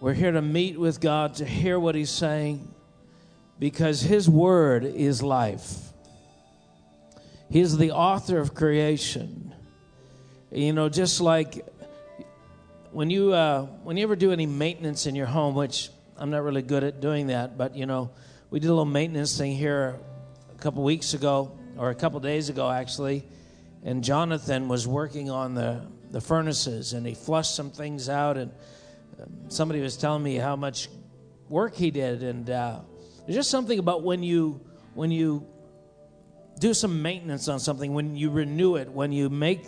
We're here to meet with God, to hear what he's saying, because his word is life. He's the author of creation. You know, just like when you ever do any maintenance in your home, which I'm not really good at doing that, but, you know, we did a little maintenance thing here a couple weeks ago, or a couple days ago, actually, and Jonathan was working on the furnaces, and he flushed some things out, and somebody was telling me how much work he did, and there's just something about when you do some maintenance on something, when you renew it, when you make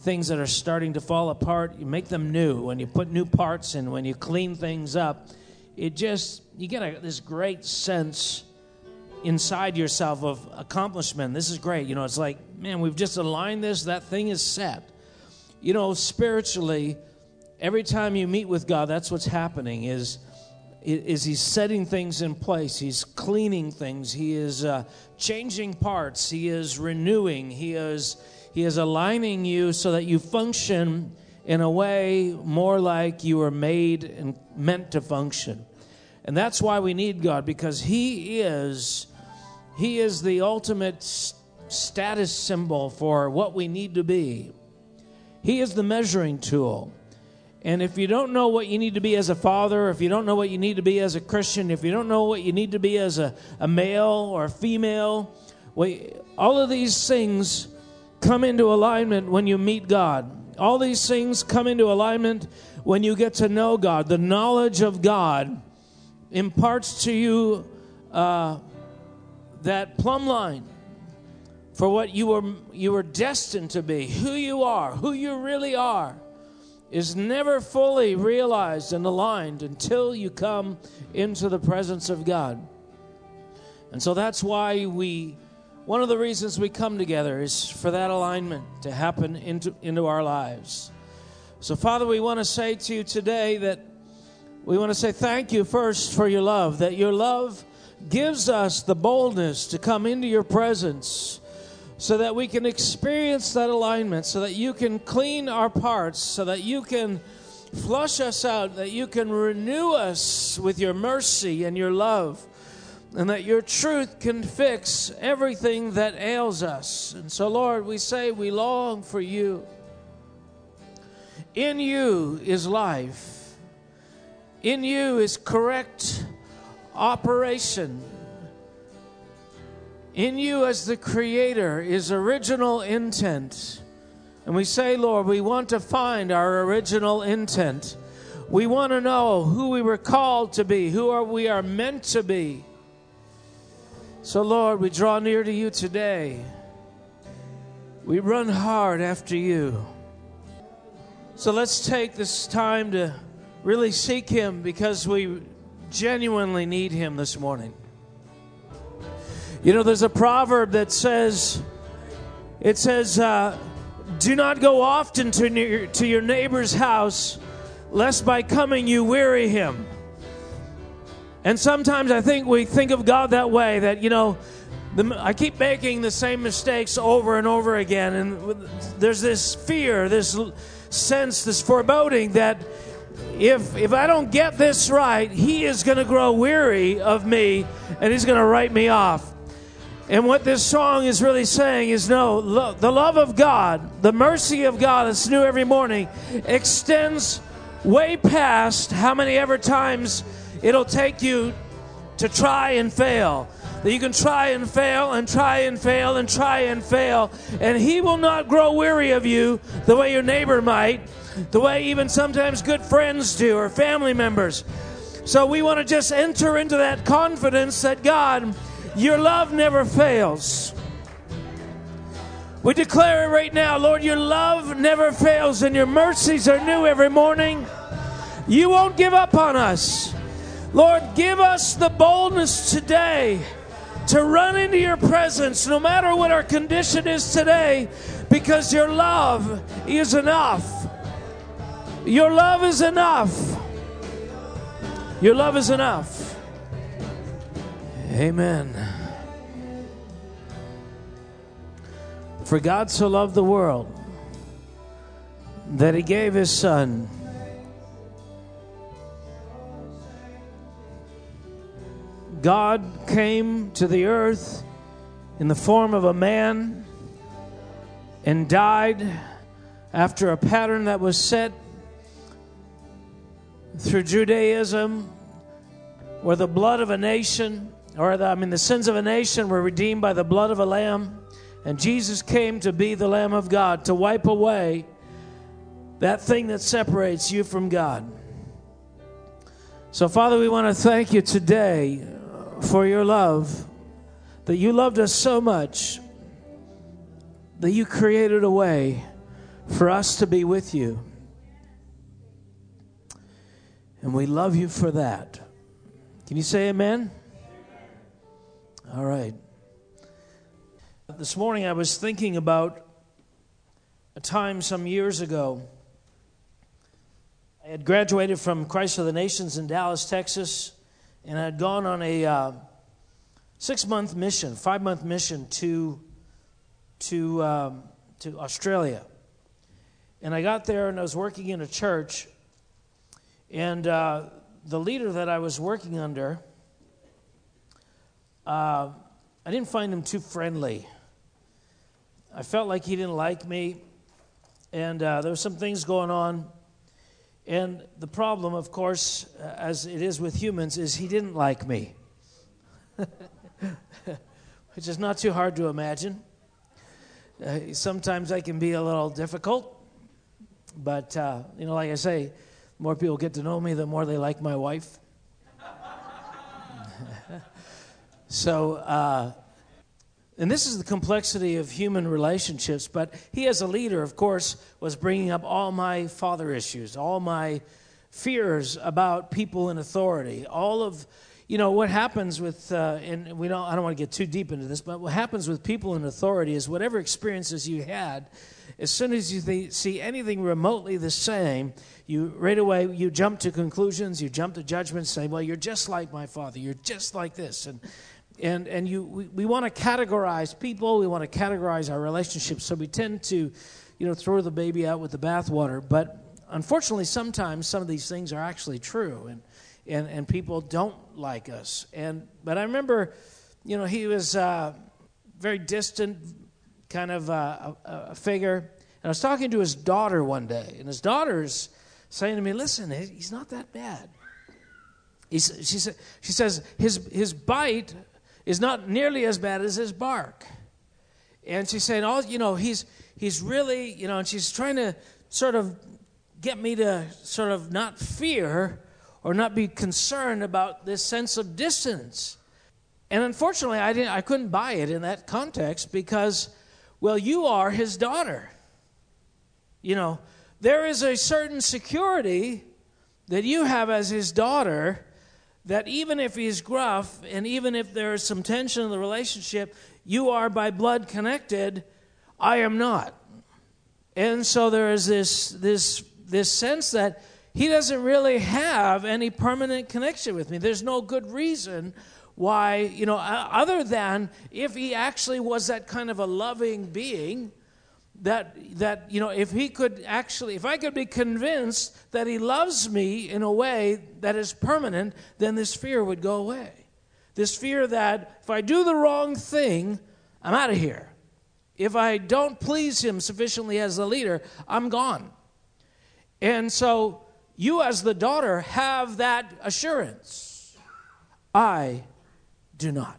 things that are starting to fall apart, you make them new, when you put new parts in, when you clean things up, you get this great sense inside yourself of accomplishment. This is great. You know, it's like, man, we've just aligned this. That thing is set. You know, spiritually, every time you meet with God, that's what's happening is he's setting things in place. He's cleaning things. He is changing parts. He is renewing. He is aligning you so that you function in a way more like you were made and meant to function. And that's why we need God, because He is the ultimate status symbol for what we need to be. He is the measuring tool. And if you don't know what you need to be as a father, if you don't know what you need to be as a Christian, if you don't know what you need to be as a male or a female, all of these things come into alignment when you meet God. All these things come into alignment when you get to know God. The knowledge of God imparts to you that plumb line for what you were destined to be. Who you are, who you really are, is never fully realized and aligned until you come into the presence of God. And so that's why one of the reasons we come together is for that alignment to happen into our lives. So, Father, we want to say to you today that we want to say thank you first for your love, that your love gives us the boldness to come into your presence so that we can experience that alignment, so that you can clean our parts, so that you can flush us out, that you can renew us with your mercy and your love, and that your truth can fix everything that ails us. And so, Lord, we say we long for you. In you is life. In you is correct operation. In you as the creator is original intent. And we say, Lord, we want to find our original intent. We want to know who we were called to be, we are meant to be. So, Lord, we draw near to you today. We run hard after you. So let's take this time to really seek him, because we genuinely need him this morning. You know, there's a proverb that says, do not go often to your neighbor's house, lest by coming you weary him. And sometimes I think we think of God that way, that, you know, I keep making the same mistakes over and over again. And there's this fear, this sense, this foreboding that if I don't get this right, he is going to grow weary of me, and he's going to write me off. And what this song is really saying is, no, the love of God, the mercy of God that's new every morning, extends way past how many ever times it'll take you to try and fail. That you can try and fail and try and fail and try and fail, and he will not grow weary of you the way your neighbor might, the way even sometimes good friends do, or family members. So we want to just enter into that confidence that, God, your love never fails. We declare it right now, Lord, your love never fails, and your mercies are new every morning. You won't give up on us. Lord, give us the boldness today to run into your presence, no matter what our condition is today, because your love is enough. Your love is enough. Your love is enough. Amen. For God so loved the world that he gave his Son, God came to the earth in the form of a man and died after a pattern that was set through Judaism, where the blood of a nation, the sins of a nation were redeemed by the blood of a lamb. And Jesus came to be the Lamb of God, to wipe away that thing that separates you from God. So, Father, we want to thank you today for your love, that you loved us so much that you created a way for us to be with you. And we love you for that. Can you say amen? Amen. All right. This morning I was thinking about a time some years ago. I had graduated from Christ for the Nations in Dallas, Texas, and I had gone on a 5-month mission to Australia. And I got there and I was working in a church, and the leader that I was working under, I didn't find him too friendly. I felt like he didn't like me, and there were some things going on. And the problem, of course, as it is with humans, is he didn't like me, which is not too hard to imagine. Sometimes I can be a little difficult, but, like I say, the more people get to know me, the more they like my wife. So, and this is the complexity of human relationships, but he as a leader, of course, was bringing up all my father issues, all my fears about people in authority, all of, what happens with, I don't want to get too deep into this, but what happens with people in authority is whatever experiences you had, as soon as you see anything remotely the same, you jump to conclusions, you jump to judgments, saying, well, you're just like my father, you're just like this, and we want to categorize people. We want to categorize our relationships. So we tend to, throw the baby out with the bathwater. But unfortunately, sometimes some of these things are actually true, and people don't like us. But I remember, he was very distant, kind of a figure. And I was talking to his daughter one day, and his daughter's saying to me, "Listen, he's not that bad." She says his bite is not nearly as bad as his bark. And she's saying, he's really, and she's trying to sort of get me to sort of not fear or not be concerned about this sense of distance. And unfortunately, I couldn't buy it in that context because, well, you are his daughter. There is a certain security that you have as his daughter, that even if he's gruff and even if there is some tension in the relationship, you are by blood connected, I am not. And so there is this sense that he doesn't really have any permanent connection with me. There's no good reason why, other than if he actually was that kind of a loving being, that if I could be convinced that he loves me in a way that is permanent, then this fear would go away. This fear that if I do the wrong thing, I'm out of here. If I don't please him sufficiently as the leader, I'm gone. And so you as the daughter have that assurance. I do not.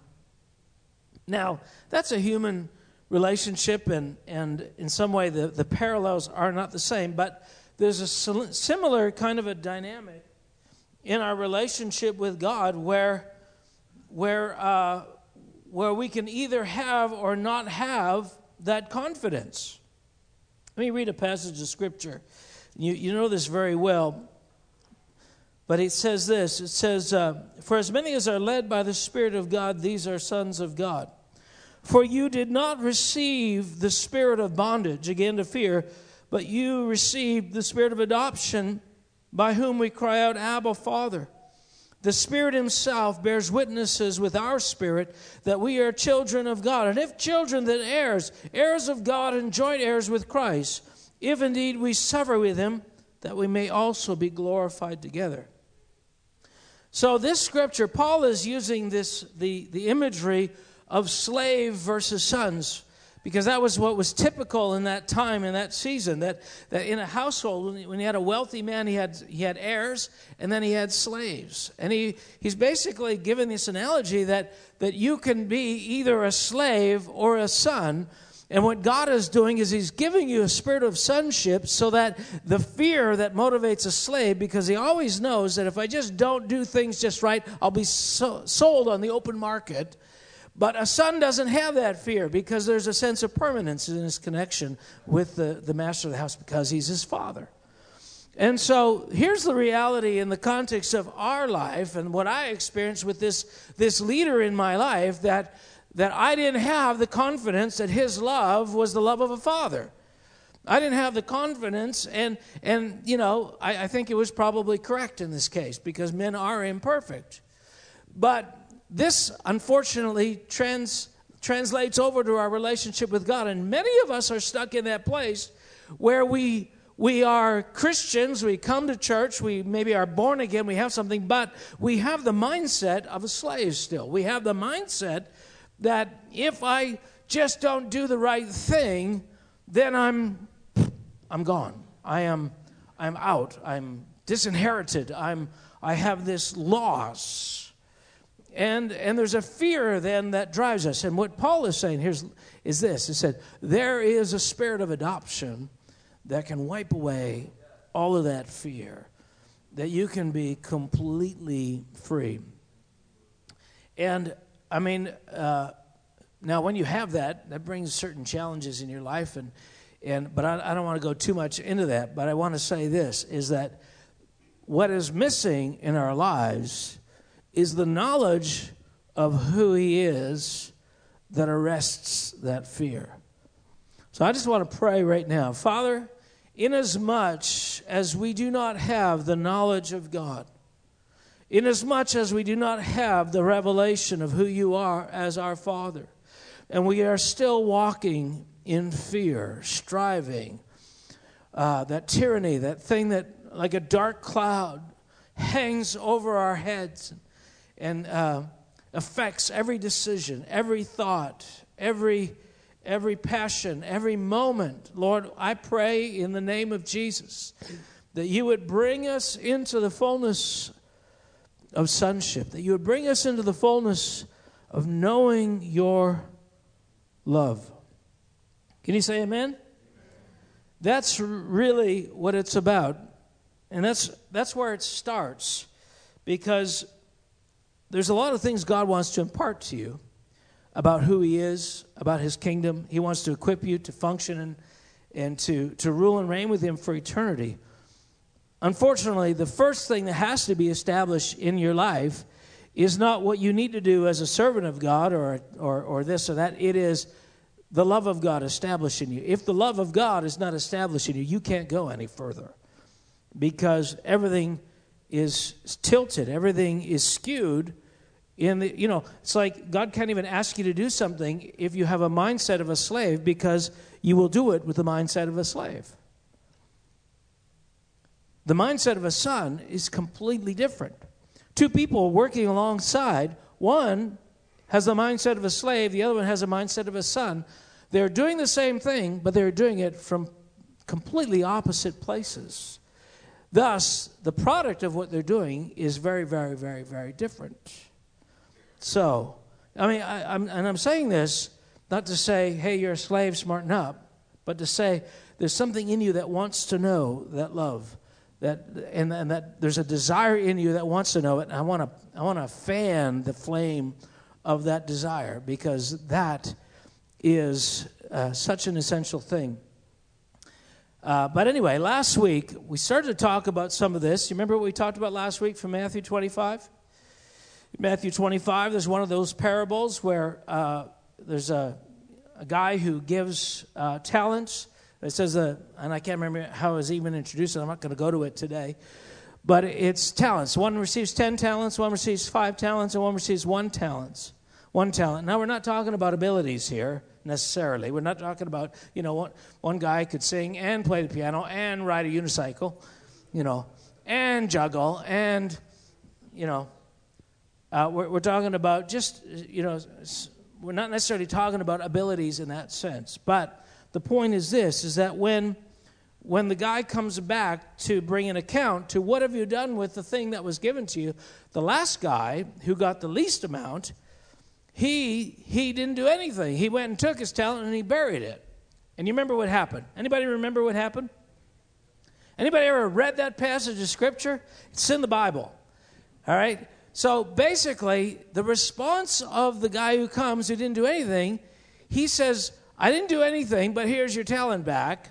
Now, that's a human relationship, and in some way the parallels are not the same, but there's a similar kind of a dynamic in our relationship with God where we can either have or not have that confidence. Let me read a passage of Scripture. You know this very well, but it says this. It says, "For as many as are led by the Spirit of God, these are sons of God. For you did not receive the spirit of bondage, again to fear, but you received the spirit of adoption, by whom we cry out, Abba, Father. The Spirit himself bears witnesses with our spirit that we are children of God. And if children, then heirs, heirs of God and joint heirs with Christ, if indeed we suffer with him, that we may also be glorified together." So this scripture, Paul is using this the imagery of slave versus sons, because that was what was typical in that time, in that season, that in a household, when you had a wealthy man, he had heirs, and then he had slaves. And he's basically given this analogy that you can be either a slave or a son. And what God is doing is he's giving you a spirit of sonship so that the fear that motivates a slave, because he always knows that if I just don't do things just right, I'll be sold on the open market. But a son doesn't have that fear because there's a sense of permanence in his connection with the master of the house because he's his father. And so here's the reality in the context of our life and what I experienced with this leader in my life, that I didn't have the confidence that his love was the love of a father. I didn't have the confidence, and you know, I think it was probably correct in this case because men are imperfect. But this, unfortunately, translates over to our relationship with God, and many of us are stuck in that place where we are Christians, we come to church, we maybe are born again, we have something, but we have the mindset of a slave still. We have the mindset that if I just don't do the right thing, then I'm gone. I'm out. I'm disinherited. I have this loss, and there's a fear then that drives us. And what Paul is saying here is this: he said there is a spirit of adoption that can wipe away all of that fear, that you can be completely free. And I mean, now when you have that brings certain challenges in your life, but I don't want to go too much into that, but I want to say this, is that what is missing in our lives is the knowledge of who he is that arrests that fear. So I just want to pray right now. Father, inasmuch as we do not have the knowledge of God, inasmuch as we do not have the revelation of who you are as our Father, and we are still walking in fear, striving, that tyranny, that thing that like a dark cloud hangs over our heads and affects every decision, every thought, every passion, every moment. Lord, I pray in the name of Jesus that you would bring us into the fullness of sonship, that you would bring us into the fullness of knowing your love. Can you say amen? Amen. That's really what it's about. And that's where it starts, because there's a lot of things God wants to impart to you about who he is, about his kingdom. He wants to equip you to function and to rule and reign with him for eternity. Unfortunately, the first thing that has to be established in your life is not what you need to do as a servant of God or this or that. It is the love of God established in you. If the love of God is not established in you, you can't go any further, because everything is tilted. Everything is skewed. It's like God can't even ask you to do something if you have a mindset of a slave, because you will do it with the mindset of a slave. The mindset of a son is completely different. Two people working alongside, one has the mindset of a slave, the other one has the mindset of a son. They're doing the same thing, but they're doing it from completely opposite places. Thus, the product of what they're doing is very, very, very, very different. So, I mean, I'm saying this not to say, hey, you're a slave, smarten up, but to say there's something in you that wants to know that love. And that there's a desire in you that wants to know it. And I want to fan the flame of that desire, because that is such an essential thing. But anyway, last week we started to talk about some of this. You remember what we talked about last week from Matthew 25? Matthew 25, there's one of those parables where there's a guy who gives talents. It says, and I can't remember how it was even introduced, and I'm not going to go to it today, but it's talents. One receives 10 talents, one receives 5 talents, and one receives 1 talent. 1 talent. Now, we're not talking about abilities here, necessarily. We're not talking about, one guy could sing and play the piano and ride a unicycle, and juggle and, We're talking about just, we're not necessarily talking about abilities in that sense. But the point is this, is that when the guy comes back to bring an account to what have you done with the thing that was given to you, the last guy who got the least amount, he didn't do anything. He went and took his talent and he buried it. And you remember what happened? Anybody remember what happened? Anybody ever read that passage of Scripture? It's in the Bible. All right? So basically, the response of the guy who comes who didn't do anything, he says, I didn't do anything, but here's your talent back.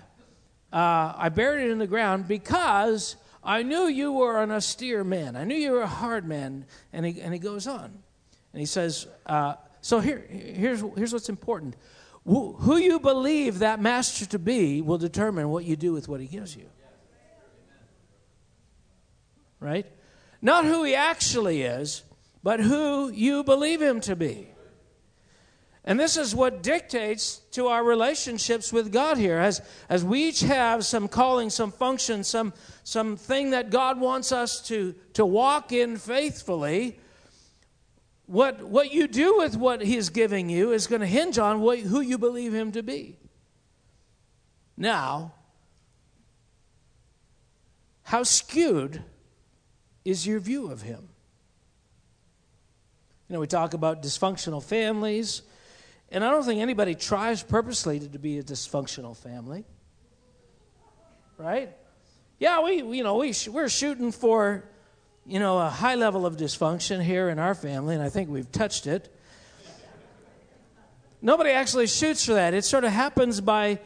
I buried it in the ground because I knew you were an austere man. I knew you were a hard man. And he goes on. And he says, so here's what's important. Who you believe that master to be will determine what you do with what he gives you. Right? Not who he actually is, but who you believe him to be. And this is what dictates to our relationships with God here. As we each have some calling, some function, some thing that God wants us to walk in faithfully, What you do with what he's giving you is going to hinge on who you believe him to be. Now, how skewed is your view of him? We talk about dysfunctional families, and I don't think anybody tries purposely to be a dysfunctional family. Right? Yeah, we're shooting for a high level of dysfunction here in our family, and I think we've touched it. Nobody actually shoots for that. It sort of happens by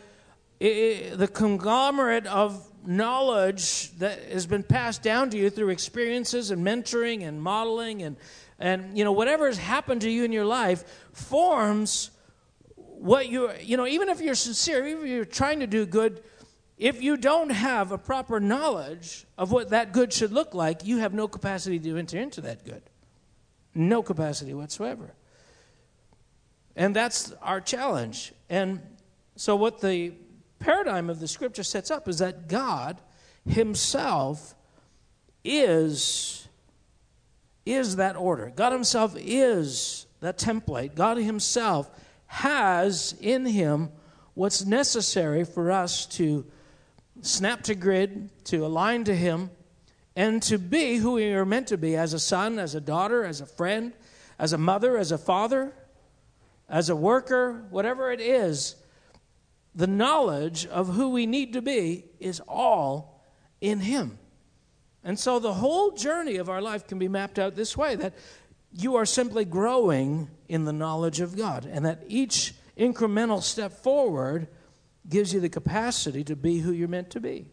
the conglomerate of knowledge that has been passed down to you through experiences and mentoring and modeling and whatever has happened to you in your life forms what you even if you're sincere, even if you're trying to do good, if you don't have a proper knowledge of what that good should look like, you have no capacity to enter into that good. No capacity whatsoever. And that's our challenge. And so what the paradigm of the Scripture sets up is that God himself is that order. God himself is that template. God himself has in him what's necessary for us to snap to grid, to align to him, and to be who we are meant to be as a son, as a daughter, as a friend, as a mother, as a father, as a worker, whatever it is. The knowledge of who we need to be is all in him. And so the whole journey of our life can be mapped out this way, that you are simply growing in the knowledge of God, and that each incremental step forward gives you the capacity to be who you're meant to be.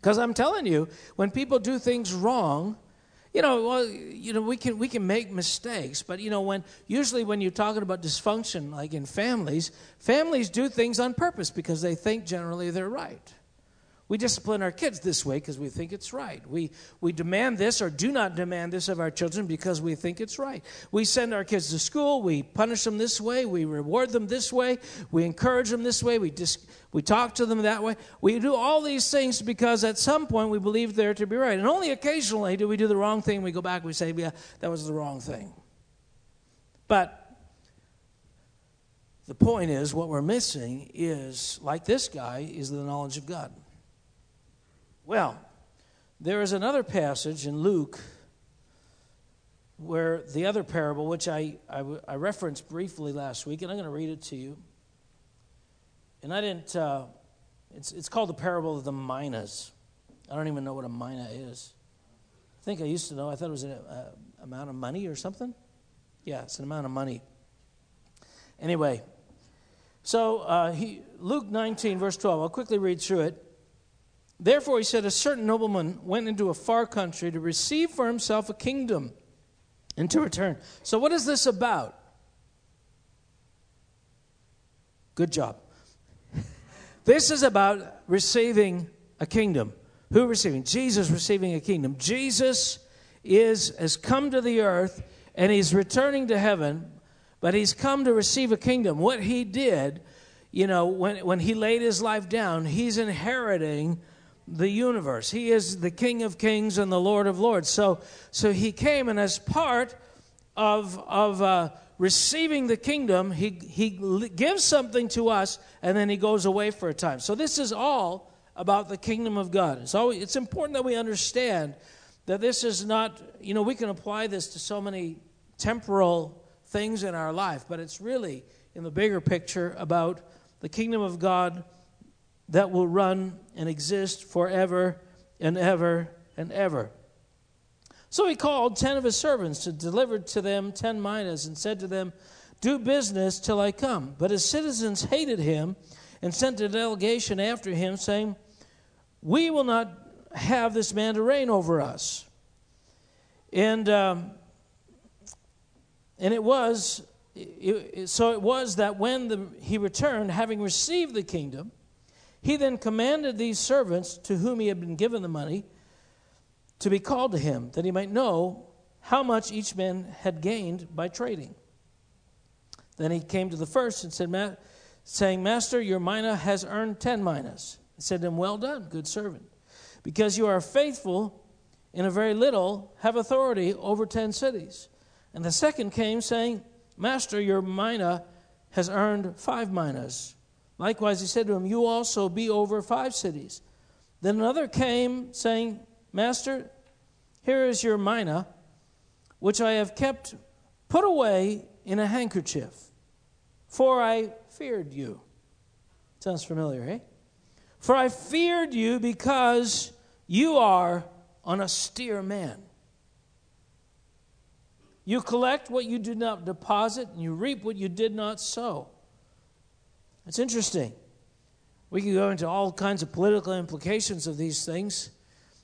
Because I'm telling you, when people do things wrong, we can make mistakes, but when you're talking about dysfunction, like in families do things on purpose because they think generally they're right. We discipline our kids this way because we think it's right. We demand this or do not demand this of our children because we think it's right. We send our kids to school. We punish them this way. We reward them this way. We encourage them this way. We talk to them that way. We do all these things because at some point we believe they're to be right. And only occasionally do we do the wrong thing. We go back and we say, yeah, that was the wrong thing. But the point is what we're missing is, like this guy, is the knowledge of God. Well, there is another passage in Luke where the other parable, which I referenced briefly last week, and I'm going to read it to you. And I didn't, it's called the parable of the minas. I don't even know what a mina is. I think I used to know. I thought it was an amount of money or something. Yeah, it's an amount of money. Anyway, so Luke 19, verse 12. I'll quickly read through it. Therefore, he said, a certain nobleman went into a far country to receive for himself a kingdom and to return. So what is this about? Good job. This is about receiving a kingdom. Who receiving? Jesus receiving a kingdom. Jesus has come to the earth, and he's returning to heaven, but he's come to receive a kingdom. What he did, when he laid his life down, he's inheriting the universe. He is the King of Kings and the Lord of Lords. So he came, and as part of receiving the kingdom, he gives something to us, and then he goes away for a time. So this is all about the kingdom of God. So it's important that we understand that this is not, you know, we can apply this to so many temporal things in our life, but it's really in the bigger picture about the kingdom of God that will run and exist forever and ever and ever. So he called 10 of his servants and delivered to them 10 minas and said to them, "Do business till I come." But his citizens hated him and sent a delegation after him, saying, "We will not have this man to reign over us." And it was that when he returned, having received the kingdom, he then commanded these servants to whom he had been given the money to be called to him, that he might know how much each man had gained by trading. Then he came to the first and said, saying, "Master, your mina has earned 10 minas. He said to him, "Well done, good servant. Because you are faithful in a very little, have authority over 10 cities. And the second came, saying, "Master, your mina has earned 5 minas. Likewise, he said to him, "You also be over 5 cities. Then another came, saying, "Master, here is your mina, which I have kept put away in a handkerchief, for I feared you." Sounds familiar, eh? "For I feared you because you are an austere man. You collect what you did not deposit, and you reap what you did not sow." It's interesting. We can go into all kinds of political implications of these things,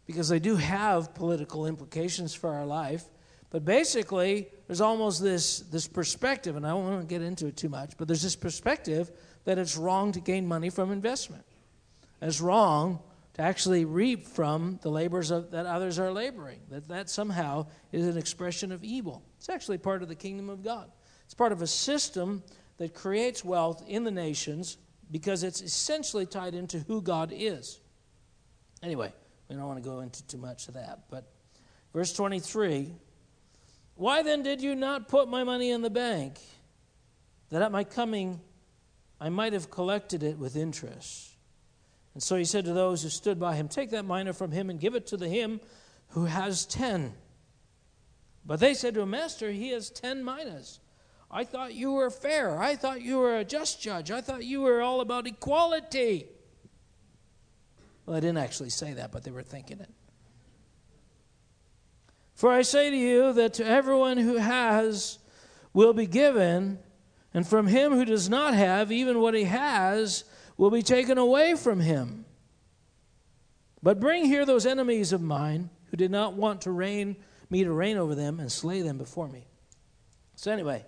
because they do have political implications for our life. But basically, there's almost this perspective, and I won't want to get into it too much, but there's this perspective that it's wrong to gain money from investment. It's wrong to actually reap from the labors that others are laboring, that somehow is an expression of evil. It's actually part of the kingdom of God. It's part of a system that creates wealth in the nations because it's essentially tied into who God is. Anyway, we don't want to go into too much of that. But verse 23, "Why then did you not put my money in the bank, that at my coming I might have collected it with interest?" And so he said to those who stood by him, "Take that mina from him and give it to him who has 10. But they said to him, "Master, he has 10 minas. I thought you were fair. I thought you were a just judge. I thought you were all about equality." Well, I didn't actually say that, but they were thinking it. "For I say to you that to everyone who has will be given, and from him who does not have, even what he has will be taken away from him. But bring here those enemies of mine who did not want me to reign over them, and slay them before me." So anyway,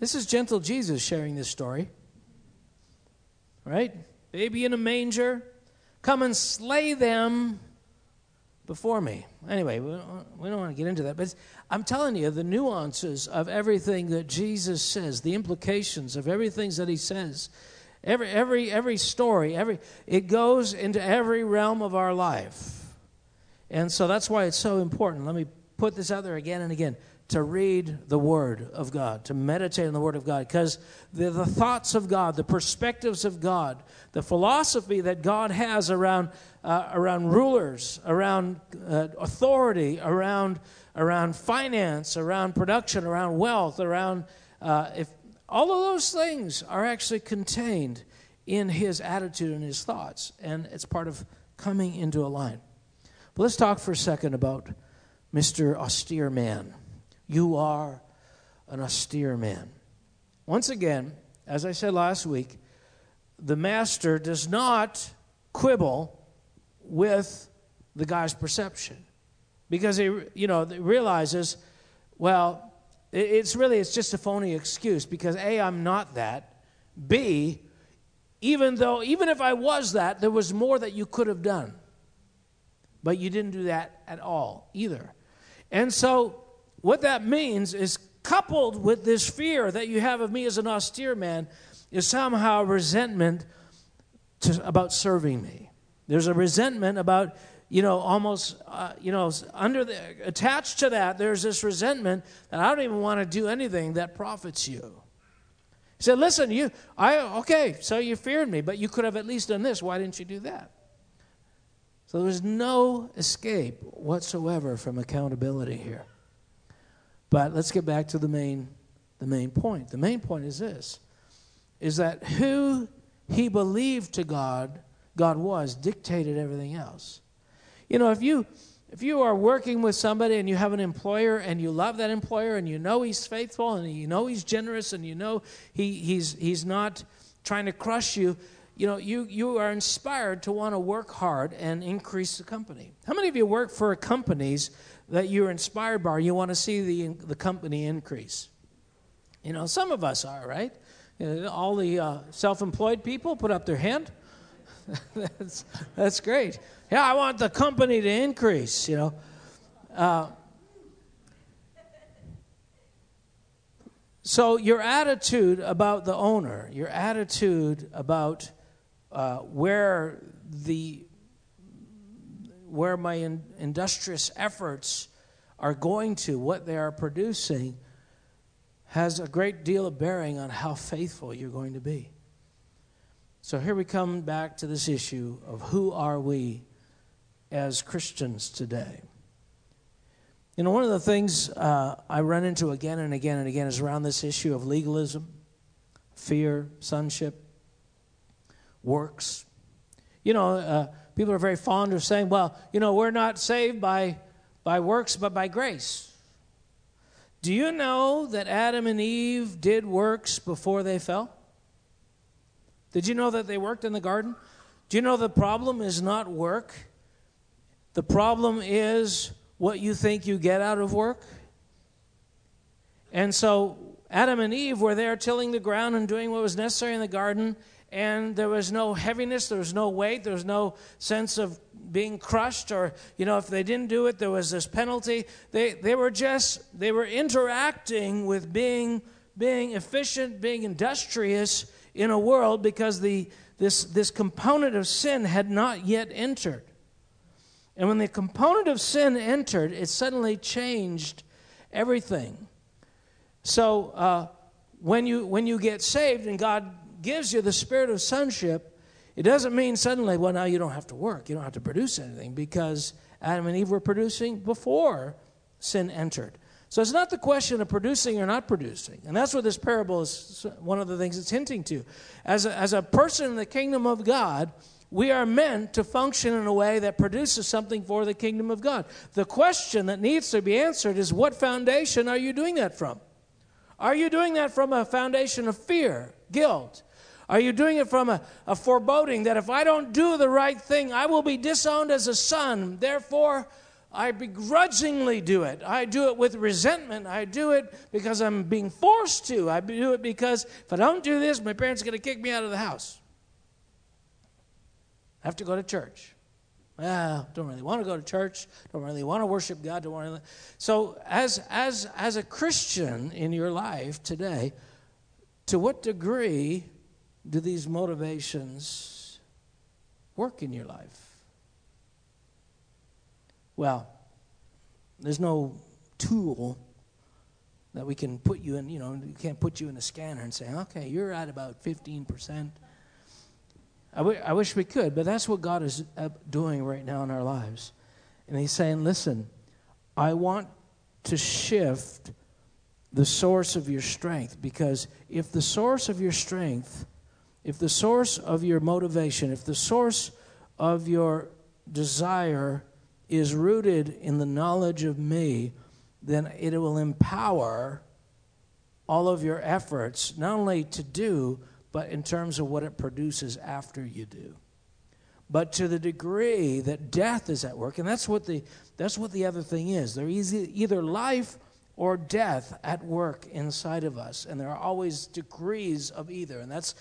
this is gentle Jesus sharing this story. Right? Baby in a manger. Come and slay them before me. Anyway, we don't want to get into that. But I'm telling you, the nuances of everything that Jesus says, the implications of everything that he says, every story, it goes into every realm of our life. And so that's why it's so important. Let me put this out there again and again. To read the Word of God, to meditate on the Word of God, because the thoughts of God, the perspectives of God, the philosophy that God has around rulers, around authority, around finance, around production, around wealth, if all of those things are actually contained in His attitude and His thoughts, and it's part of coming into a line. But let's talk for a second about Mr. Austere Man. You are an austere man. Once again, as I said last week, the master does not quibble with the guy's perception, because he realizes, well, it's just a phony excuse, because A, I'm not that. B, even if I was that, there was more that you could have done, but you didn't do that at all either. And so what that means is, coupled with this fear that you have of me as an austere man, is somehow resentment about serving me. There's a resentment about almost, attached to that, there's this resentment that I don't even want to do anything that profits you. He said, listen, so you feared me, but you could have at least done this. Why didn't you do that? So there was no escape whatsoever from accountability here. But let's get back to the main point. The main point is this, is that who he believed to God was, dictated everything else. If you are working with somebody and you have an employer and you love that employer and you know he's faithful and you know he's generous and you know he's not trying to crush you, you are inspired to want to work hard and increase the company. How many of you work for companies that you're inspired by? You want to see the company increase. Some of us are, right? All the self-employed people put up their hand. That's great. Yeah, I want the company to increase, So your attitude about the owner, your attitude about where my industrious efforts are going to, what they are producing, has a great deal of bearing on how faithful you're going to be. So here we come back to this issue of who are we as Christians today. One of the things I run into again and again and again is around this issue of legalism, fear, sonship, works. People are very fond of saying, well, we're not saved by works but by grace. Do you know that Adam and Eve did works before they fell? Did you know that they worked in the garden? Do you know the problem is not work? The problem is what you think you get out of work. And so Adam and Eve were there tilling the ground and doing what was necessary in the garden, and there was no heaviness, there was no weight, there was no sense of being crushed, or, if they didn't do it, there was this penalty. They were interacting with being efficient, being industrious, in a world because this component of sin had not yet entered. And when the component of sin entered, it suddenly changed everything. So when you get saved and God gives you the spirit of sonship, it doesn't mean suddenly, well, now you don't have to work, you don't have to produce anything, because Adam and Eve were producing before sin entered. So it's not the question of producing or not producing. And that's what this parable is, one of the things it's hinting to. As a person in the kingdom of God, we are meant to function in a way that produces something for the kingdom of God. The question that needs to be answered is, what foundation are you doing that from? Are you doing that from a foundation of fear, guilt? Are you doing it from a foreboding that if I don't do the right thing, I will be disowned as a son, therefore I begrudgingly do it. I do it with resentment. I do it because I'm being forced to. I do it because if I don't do this, my parents are going to kick me out of the house. I have to go to church. Well, don't really want to go to church. Don't really want to worship God. Don't want to. So as a Christian in your life today, to what degree do these motivations work in your life? Well, there's no tool that we can put you in, we can't put you in a scanner and say, okay, you're at about 15%. I wish we could, but that's what God is doing right now in our lives. And he's saying, listen, I want to shift the source of your strength, because if the source of your strength, if the source of your motivation, if the source of your desire is rooted in the knowledge of me, then it will empower all of your efforts, not only to do, but in terms of what it produces after you do. But to the degree that death is at work, and that's what the other thing is. There is either life or death at work inside of us, and there are always degrees of either, and that's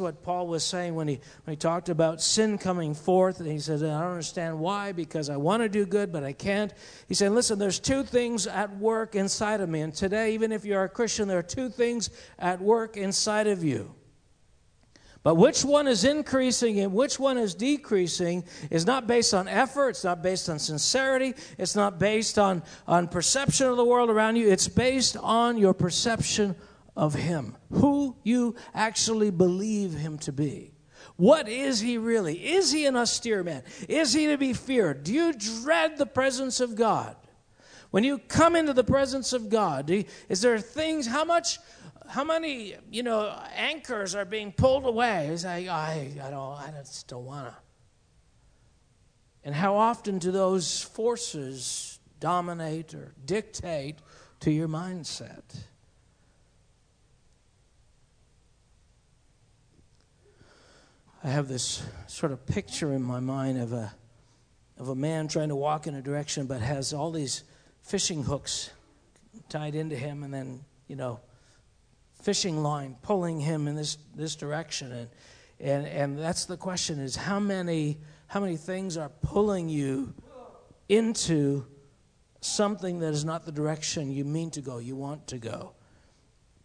what Paul was saying when he talked about sin coming forth. And he said, I don't understand why, because I want to do good, but I can't. He said, listen, there's two things at work inside of me. And today, even if you're a Christian, there are two things at work inside of you. But which one is increasing and which one is decreasing is not based on effort. It's not based on sincerity. It's not based on perception of the world around you. It's based on your perception of Him, who you actually believe Him to be. What is He really? Is He an austere man? Is He to be feared? Do you dread the presence of God? When you come into the presence of God, is there things, how many, anchors are being pulled away? It's like, I just don't want to. And how often do those forces dominate or dictate to your mindset? I have this sort of picture in my mind of a man trying to walk in a direction but has all these fishing hooks tied into him, and then, fishing line pulling him in this direction. And that's the question, is how many things are pulling you into something that is not the direction you mean to go, you want to go?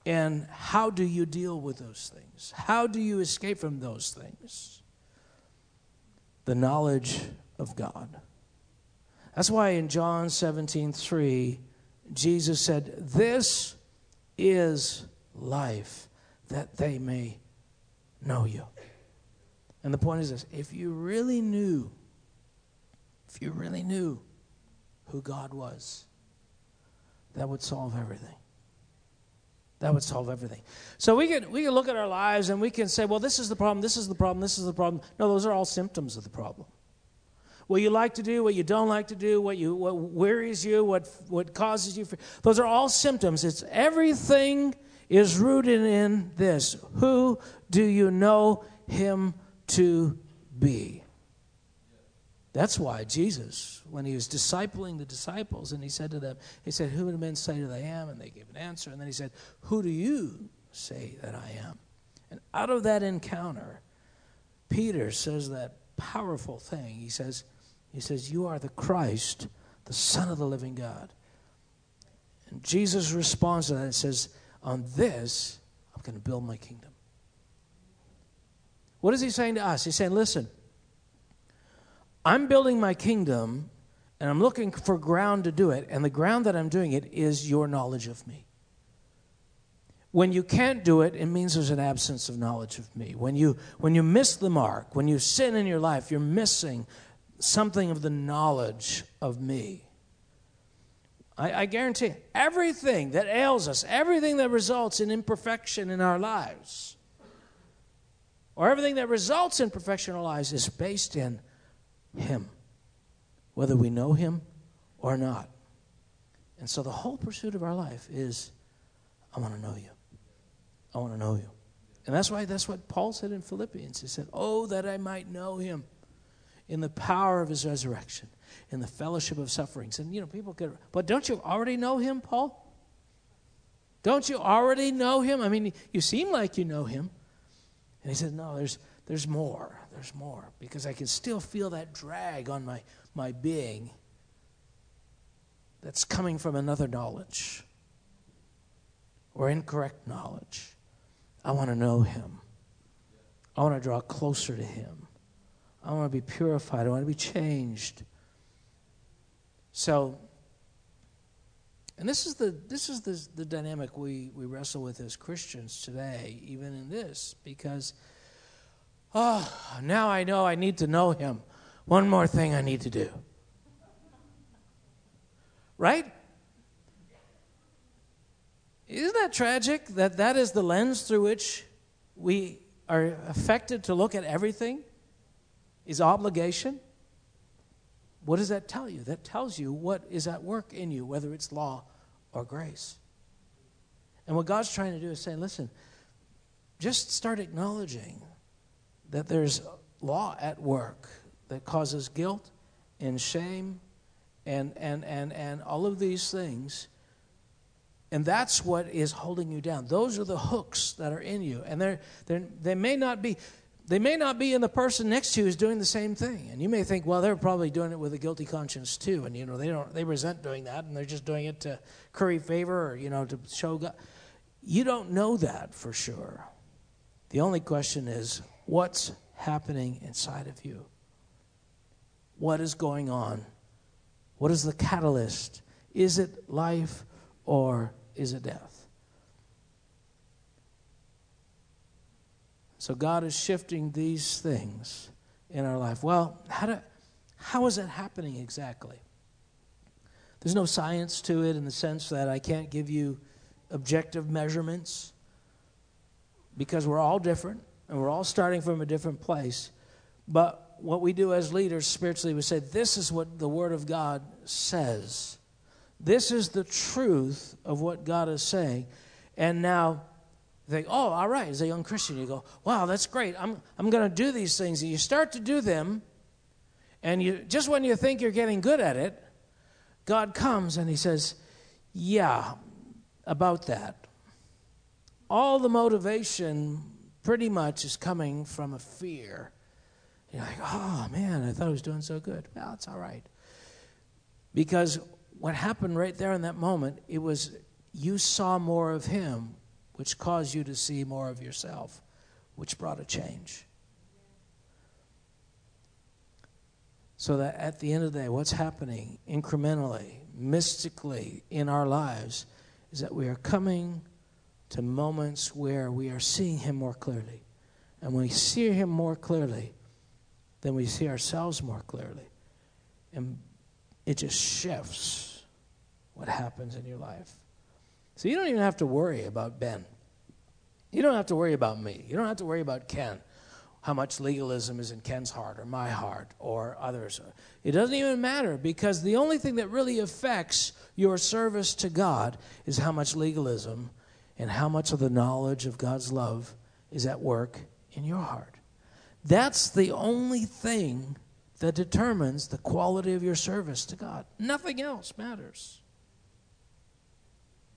And how do you deal with those things? How do you escape from those things? The knowledge of God. That's why in John 17:3, Jesus said, "This is life, that they may know you." And the point is this: if you really knew who God was, that would solve everything. That would solve everything. So we can look at our lives and we can say, well, this is the problem, this is the problem, this is the problem. No, those are all symptoms of the problem. What you like to do, what you don't like to do, what wearies you, what causes you, those are all symptoms. It's everything is rooted in this. Who do you know Him to be? That's why Jesus, when He was discipling the disciples, and He said to them, He said, "Who do men say that I am?" And they gave an answer. And then He said, "Who do you say that I am?" And out of that encounter, Peter says that powerful thing. He says, "You are the Christ, the Son of the living God." And Jesus responds to that and says, "On this, I'm going to build my kingdom." What is He saying to us? He's saying, listen, I'm building my kingdom, and I'm looking for ground to do it, and the ground that I'm doing it is your knowledge of me. When you can't do it, it means there's an absence of knowledge of me. When you miss the mark, when you sin in your life, you're missing something of the knowledge of me. I guarantee you, everything that ails us, everything that results in imperfection in our lives, or everything that results in perfection in our lives, is based in Him, whether we know Him or not. And so the whole pursuit of our life is, I want to know you. I want to know you. And that's why, that's what Paul said in Philippians. He said, "Oh, that I might know Him in the power of His resurrection, in the fellowship of sufferings." And, people could, but don't you already know Him, Paul? Don't you already know Him? I mean, you seem like you know Him. And he said, no, there's more. There's more, because I can still feel that drag on my being that's coming from another knowledge or incorrect knowledge. I want to know Him. I want to draw closer to Him. I want to be purified. I want to be changed. So, and this is the dynamic we wrestle with as Christians today, even in this, because oh, now I know I need to know Him. One more thing I need to do. Right? Isn't that tragic that that is the lens through which we are affected to look at everything? Is obligation? What does that tell you? That tells you what is at work in you, whether it's law or grace. And what God's trying to do is say, listen, just start acknowledging that there's law at work that causes guilt and shame and all of these things. And that's what is holding you down. Those are the hooks that are in you. And they may not be in the person next to you who's doing the same thing. And you may think, well, they're probably doing it with a guilty conscience too. And they resent doing that, and they're just doing it to curry favor or to show God. You don't know that for sure. The only question is, what's happening inside of you? What is going on? What is the catalyst? Is it life or is it death? So God is shifting these things in our life. Well, how is it happening exactly? There's no science to it in the sense that I can't give you objective measurements, because we're all different and we're all starting from a different place. But what we do as leaders spiritually, we say, this is what the Word of God says. This is the truth of what God is saying. And now they think, oh, all right, as a young Christian, you go, wow, that's great. I'm going to do these things. And you start to do them, and you just when you think you're getting good at it, God comes and he says, yeah, about that. All the motivation pretty much is coming from a fear. You're like, oh, man, I thought I was doing so good. Well, it's all right. Because what happened right there in that moment, it was you saw more of him, which caused you to see more of yourself, which brought a change. So that at the end of the day, what's happening incrementally, mystically in our lives is that we are coming to moments where we are seeing him more clearly. And when we see him more clearly, then we see ourselves more clearly. And it just shifts what happens in your life. So you don't even have to worry about Ben. You don't have to worry about me. You don't have to worry about Ken. How much legalism is in Ken's heart or my heart or others. It doesn't even matter, because the only thing that really affects your service to God is how much legalism and how much of the knowledge of God's love is at work in your heart. That's the only thing that determines the quality of your service to God. Nothing else matters.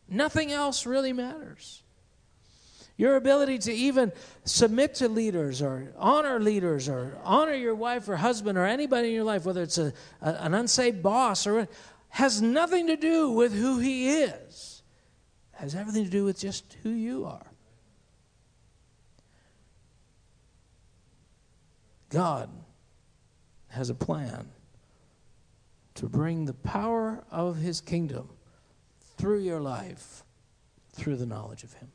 Nothing else really matters. Your ability to even submit to leaders or honor your wife or husband or anybody in your life, whether it's an unsaved boss, or has nothing to do with who he is. It has everything to do with just who you are. God has a plan to bring the power of his kingdom through your life, through the knowledge of him.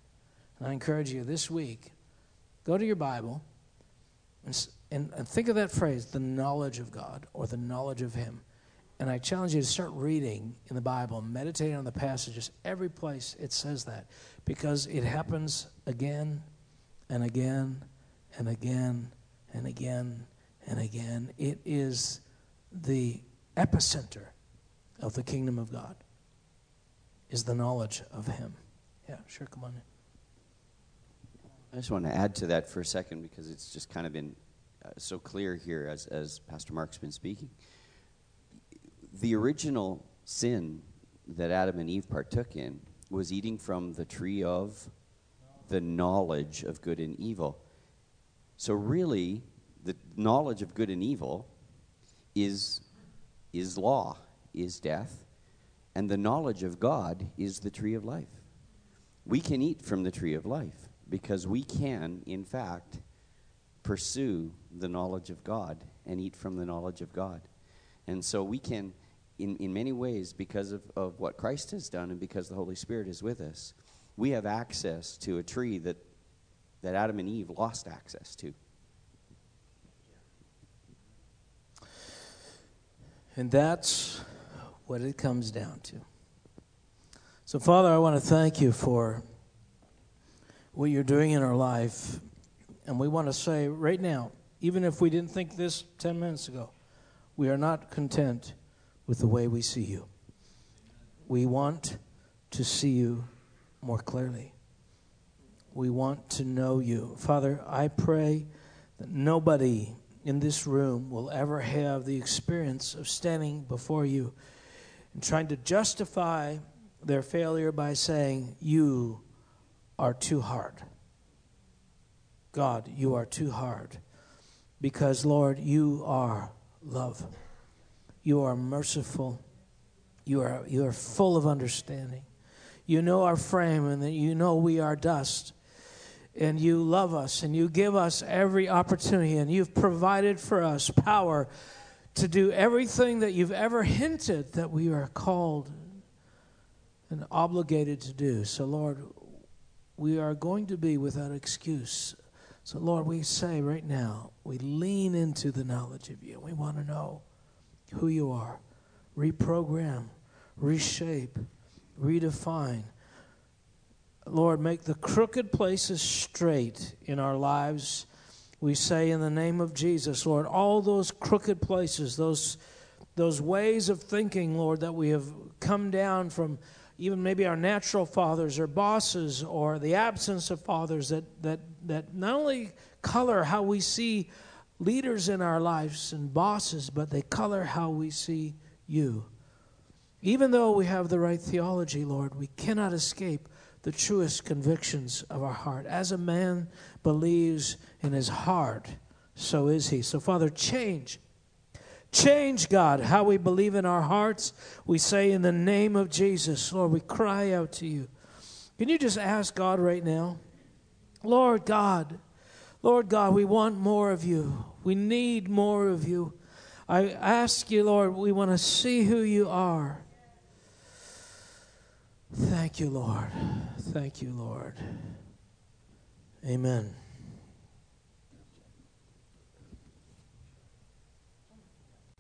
And I encourage you this week, go to your Bible and think of that phrase, the knowledge of God or the knowledge of him. And I challenge you to start reading in the Bible, meditating on the passages, every place it says that, because it happens again and again and again and again and again. It is the epicenter of the kingdom of God, is the knowledge of him. Yeah, sure, come on in. I just want to add to that for a second, because it's just kind of been so clear here as Pastor Mark's been speaking. The original sin that Adam and Eve partook in was eating from the tree of the knowledge of good and evil. So really, the knowledge of good and evil is law, is death, and the knowledge of God is the tree of life. We can eat from the tree of life, because we can, in fact, pursue the knowledge of God and eat from the knowledge of God. And so we can, in many ways, because of what Christ has done and because the Holy Spirit is with us, we have access to a tree that Adam and Eve lost access to. And that's what it comes down to. So, Father, I want to thank you for what you're doing in our life, and we want to say right now, even if we didn't think this 10 minutes ago, we are not content with the way we see you. We want to see you more clearly. We want to know you. Father, I pray that nobody in this room will ever have the experience of standing before you and trying to justify their failure by saying, you are too hard. God, you are too hard, because, Lord, you are love. You are merciful. You are full of understanding. You know our frame, and that you know we are dust. and you love us, and you give us every opportunity, and you've provided for us power to do everything that you've ever hinted that we are called and obligated to do. So, Lord, we are going to be without excuse. So, Lord, we say right now, we lean into the knowledge of you. We want to know who you are. Reprogram, reshape, redefine. Lord, make the crooked places straight in our lives. We say in the name of Jesus, Lord, all those crooked places, those ways of thinking, Lord, that we have come down from even maybe our natural fathers or bosses or the absence of fathers that not only color how we see leaders in our lives and bosses, but they color how we see you. Even though we have the right theology, Lord, we cannot escape the truest convictions of our heart. As a man believes in his heart, so is he. So, Father, change. Change, God, how we believe in our hearts. We say in the name of Jesus, Lord, we cry out to you. Can you just ask God right now? Lord God, we want more of you. We need more of you. I ask you, Lord, we want to see who you are. Thank you, Lord. Thank you, Lord. Amen.